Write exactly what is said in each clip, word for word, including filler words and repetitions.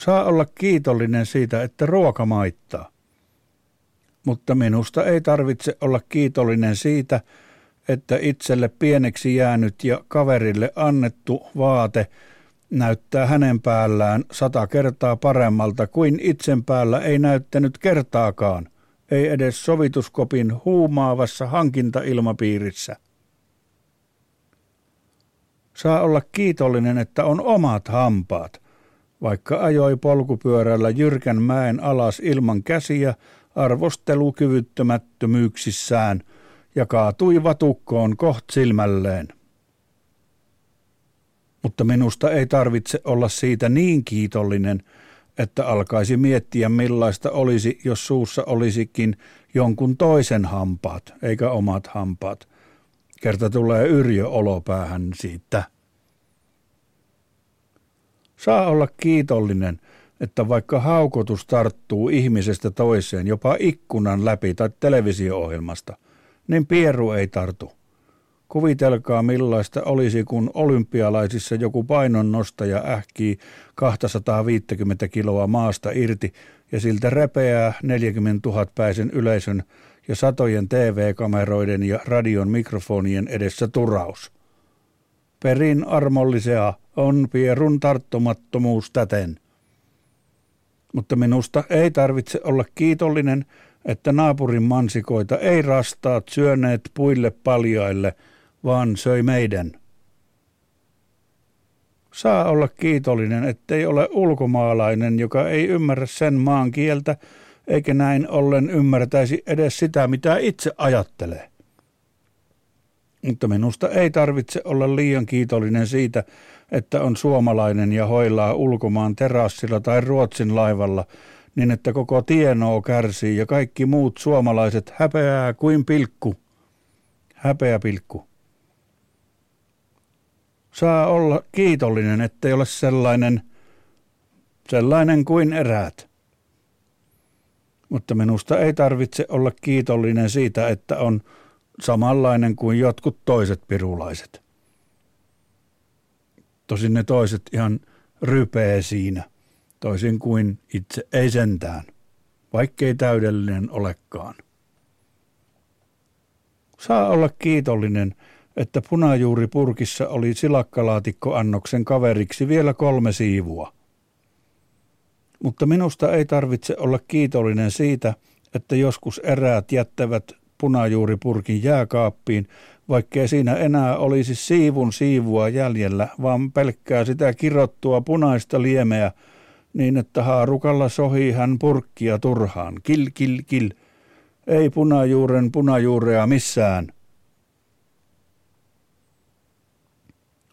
saa olla kiitollinen siitä, että ruoka maittaa. Mutta minusta ei tarvitse olla kiitollinen siitä, että itselle pieneksi jäänyt ja kaverille annettu vaate näyttää hänen päällään sata kertaa paremmalta kuin itsen päällä ei näyttänyt kertaakaan, ei edes sovituskopin huumaavassa hankintailmapiirissä. Saa olla kiitollinen, että on omat hampaat, vaikka ajoi polkupyörällä jyrkän mäen alas ilman käsiä arvostelukyvyttömättömyyksissään ja kaatui vatukkoon koht silmälleen. Mutta minusta ei tarvitse olla siitä niin kiitollinen, että alkaisi miettiä millaista olisi, jos suussa olisikin jonkun toisen hampaat, eikä omat hampaat. Kerta tulee yrjö olopäähän siitä. Saa olla kiitollinen, että vaikka haukotus tarttuu ihmisestä toiseen jopa ikkunan läpi tai televisio-ohjelmasta, niin pieru ei tartu. Kuvitelkaa millaista olisi, kun olympialaisissa joku painonnostaja ähkii kaksisataaviisikymmentä kiloa maasta irti ja siltä repeää neljäkymmentätuhatta päisen yleisön ja satojen T V-kameroiden ja radion mikrofonien edessä turaus. Perin armollisia on pierun tarttumattomuus täten. Mutta minusta ei tarvitse olla kiitollinen, että naapurin mansikoita ei rastaat syöneet puille paljaille, vaan söi meidän. Saa olla kiitollinen, ettei ole ulkomaalainen, joka ei ymmärrä sen maan kieltä, eikä näin ollen ymmärtäisi edes sitä, mitä itse ajattelee. Mutta minusta ei tarvitse olla liian kiitollinen siitä, että on suomalainen ja hoilaa ulkomaan terassilla tai Ruotsin laivalla, niin että koko tienoo kärsii ja kaikki muut suomalaiset häpeää kuin pilkku. Häpeä pilkku. Saa olla kiitollinen, ettei ole sellainen, sellainen kuin eräät. Mutta minusta ei tarvitse olla kiitollinen siitä, että on samanlainen kuin jotkut toiset pirulaiset. Tosin ne toiset ihan rypee siinä, toisin kuin itse ei sentään, vaikkei täydellinen olekaan. Saa olla kiitollinen, että punajuuripurkissa oli silakkalaatikkoannoksen kaveriksi vielä kolme siivua. Mutta minusta ei tarvitse olla kiitollinen siitä, että joskus eräät jättävät punajuuripurkin jääkaappiin, vaikkei siinä enää olisi siivun siivua jäljellä, vaan pelkkää sitä kirottua punaista liemeä, niin että haarukalla sohi hän purkkia turhaan. Kil, kil, kil. Ei punajuuren punajuurea missään.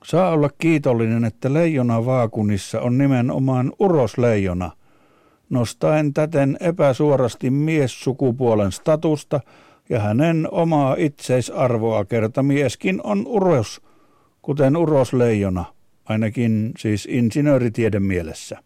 Saa olla kiitollinen, että leijona vaakunissa on nimenomaan urosleijona, nostaen täten epäsuorasti miessukupuolen statusta ja hänen omaa itseisarvoa kerta mieskin on uros, kuten urosleijona, ainakin siis insinööritieden mielessä.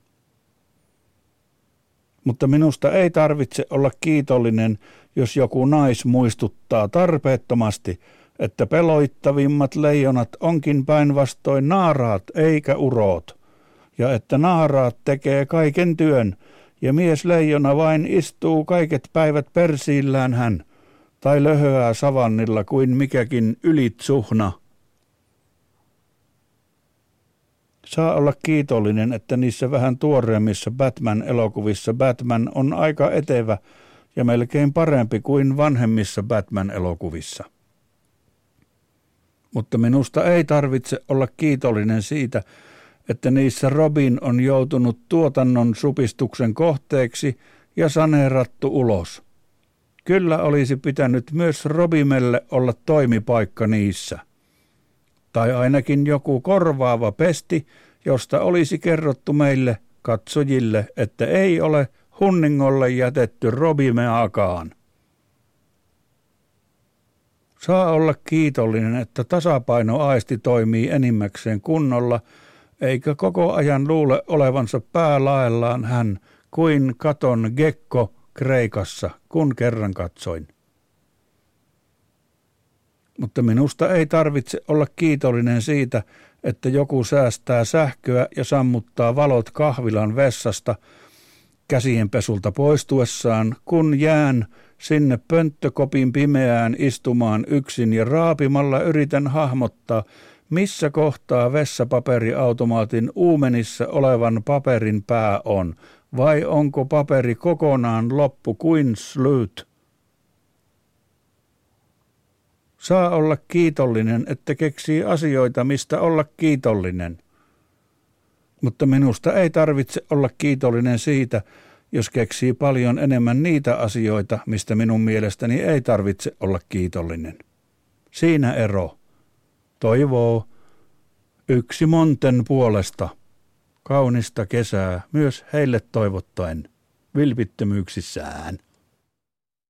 Mutta minusta ei tarvitse olla kiitollinen, jos joku nais muistuttaa tarpeettomasti, että peloittavimmat leijonat onkin päinvastoin naaraat eikä uroot, ja että naaraat tekee kaiken työn, ja miesleijona vain istuu kaiket päivät persiillään hän, tai löhöää savannilla kuin mikäkin ylitsuhna. Saa olla kiitollinen, että niissä vähän tuoreemmissa Batman-elokuvissa Batman on aika etevä ja melkein parempi kuin vanhemmissa Batman-elokuvissa. Mutta minusta ei tarvitse olla kiitollinen siitä, että niissä Robin on joutunut tuotannon supistuksen kohteeksi ja saneerattu ulos. Kyllä olisi pitänyt myös Robimelle olla toimipaikka niissä. Tai ainakin joku korvaava pesti, josta olisi kerrottu meille katsojille, että ei ole hunningolle jätetty Robimeakaan. Saa olla kiitollinen, että tasapainoaisti toimii enimmäkseen kunnolla, eikä koko ajan luule olevansa päälaellaan hän kuin katon gekko Kreikassa, kun kerran katsoin. Mutta minusta ei tarvitse olla kiitollinen siitä, että joku säästää sähköä ja sammuttaa valot kahvilan vessasta käsienpesulta poistuessaan, kun jään sinne pönttökopin pimeään istumaan yksin ja raapimalla yritän hahmottaa, missä kohtaa vessapaperiautomaatin uumenissa olevan paperin pää on, vai onko paperi kokonaan loppu kuin slyyt? Saa olla kiitollinen, että keksii asioita, mistä olla kiitollinen. Mutta minusta ei tarvitse olla kiitollinen siitä, jos keksii paljon enemmän niitä asioita, mistä minun mielestäni ei tarvitse olla kiitollinen. Siinä ero. Toivoo yksi monten puolesta. Kaunista kesää myös heille toivottaen vilpittömyyksissään.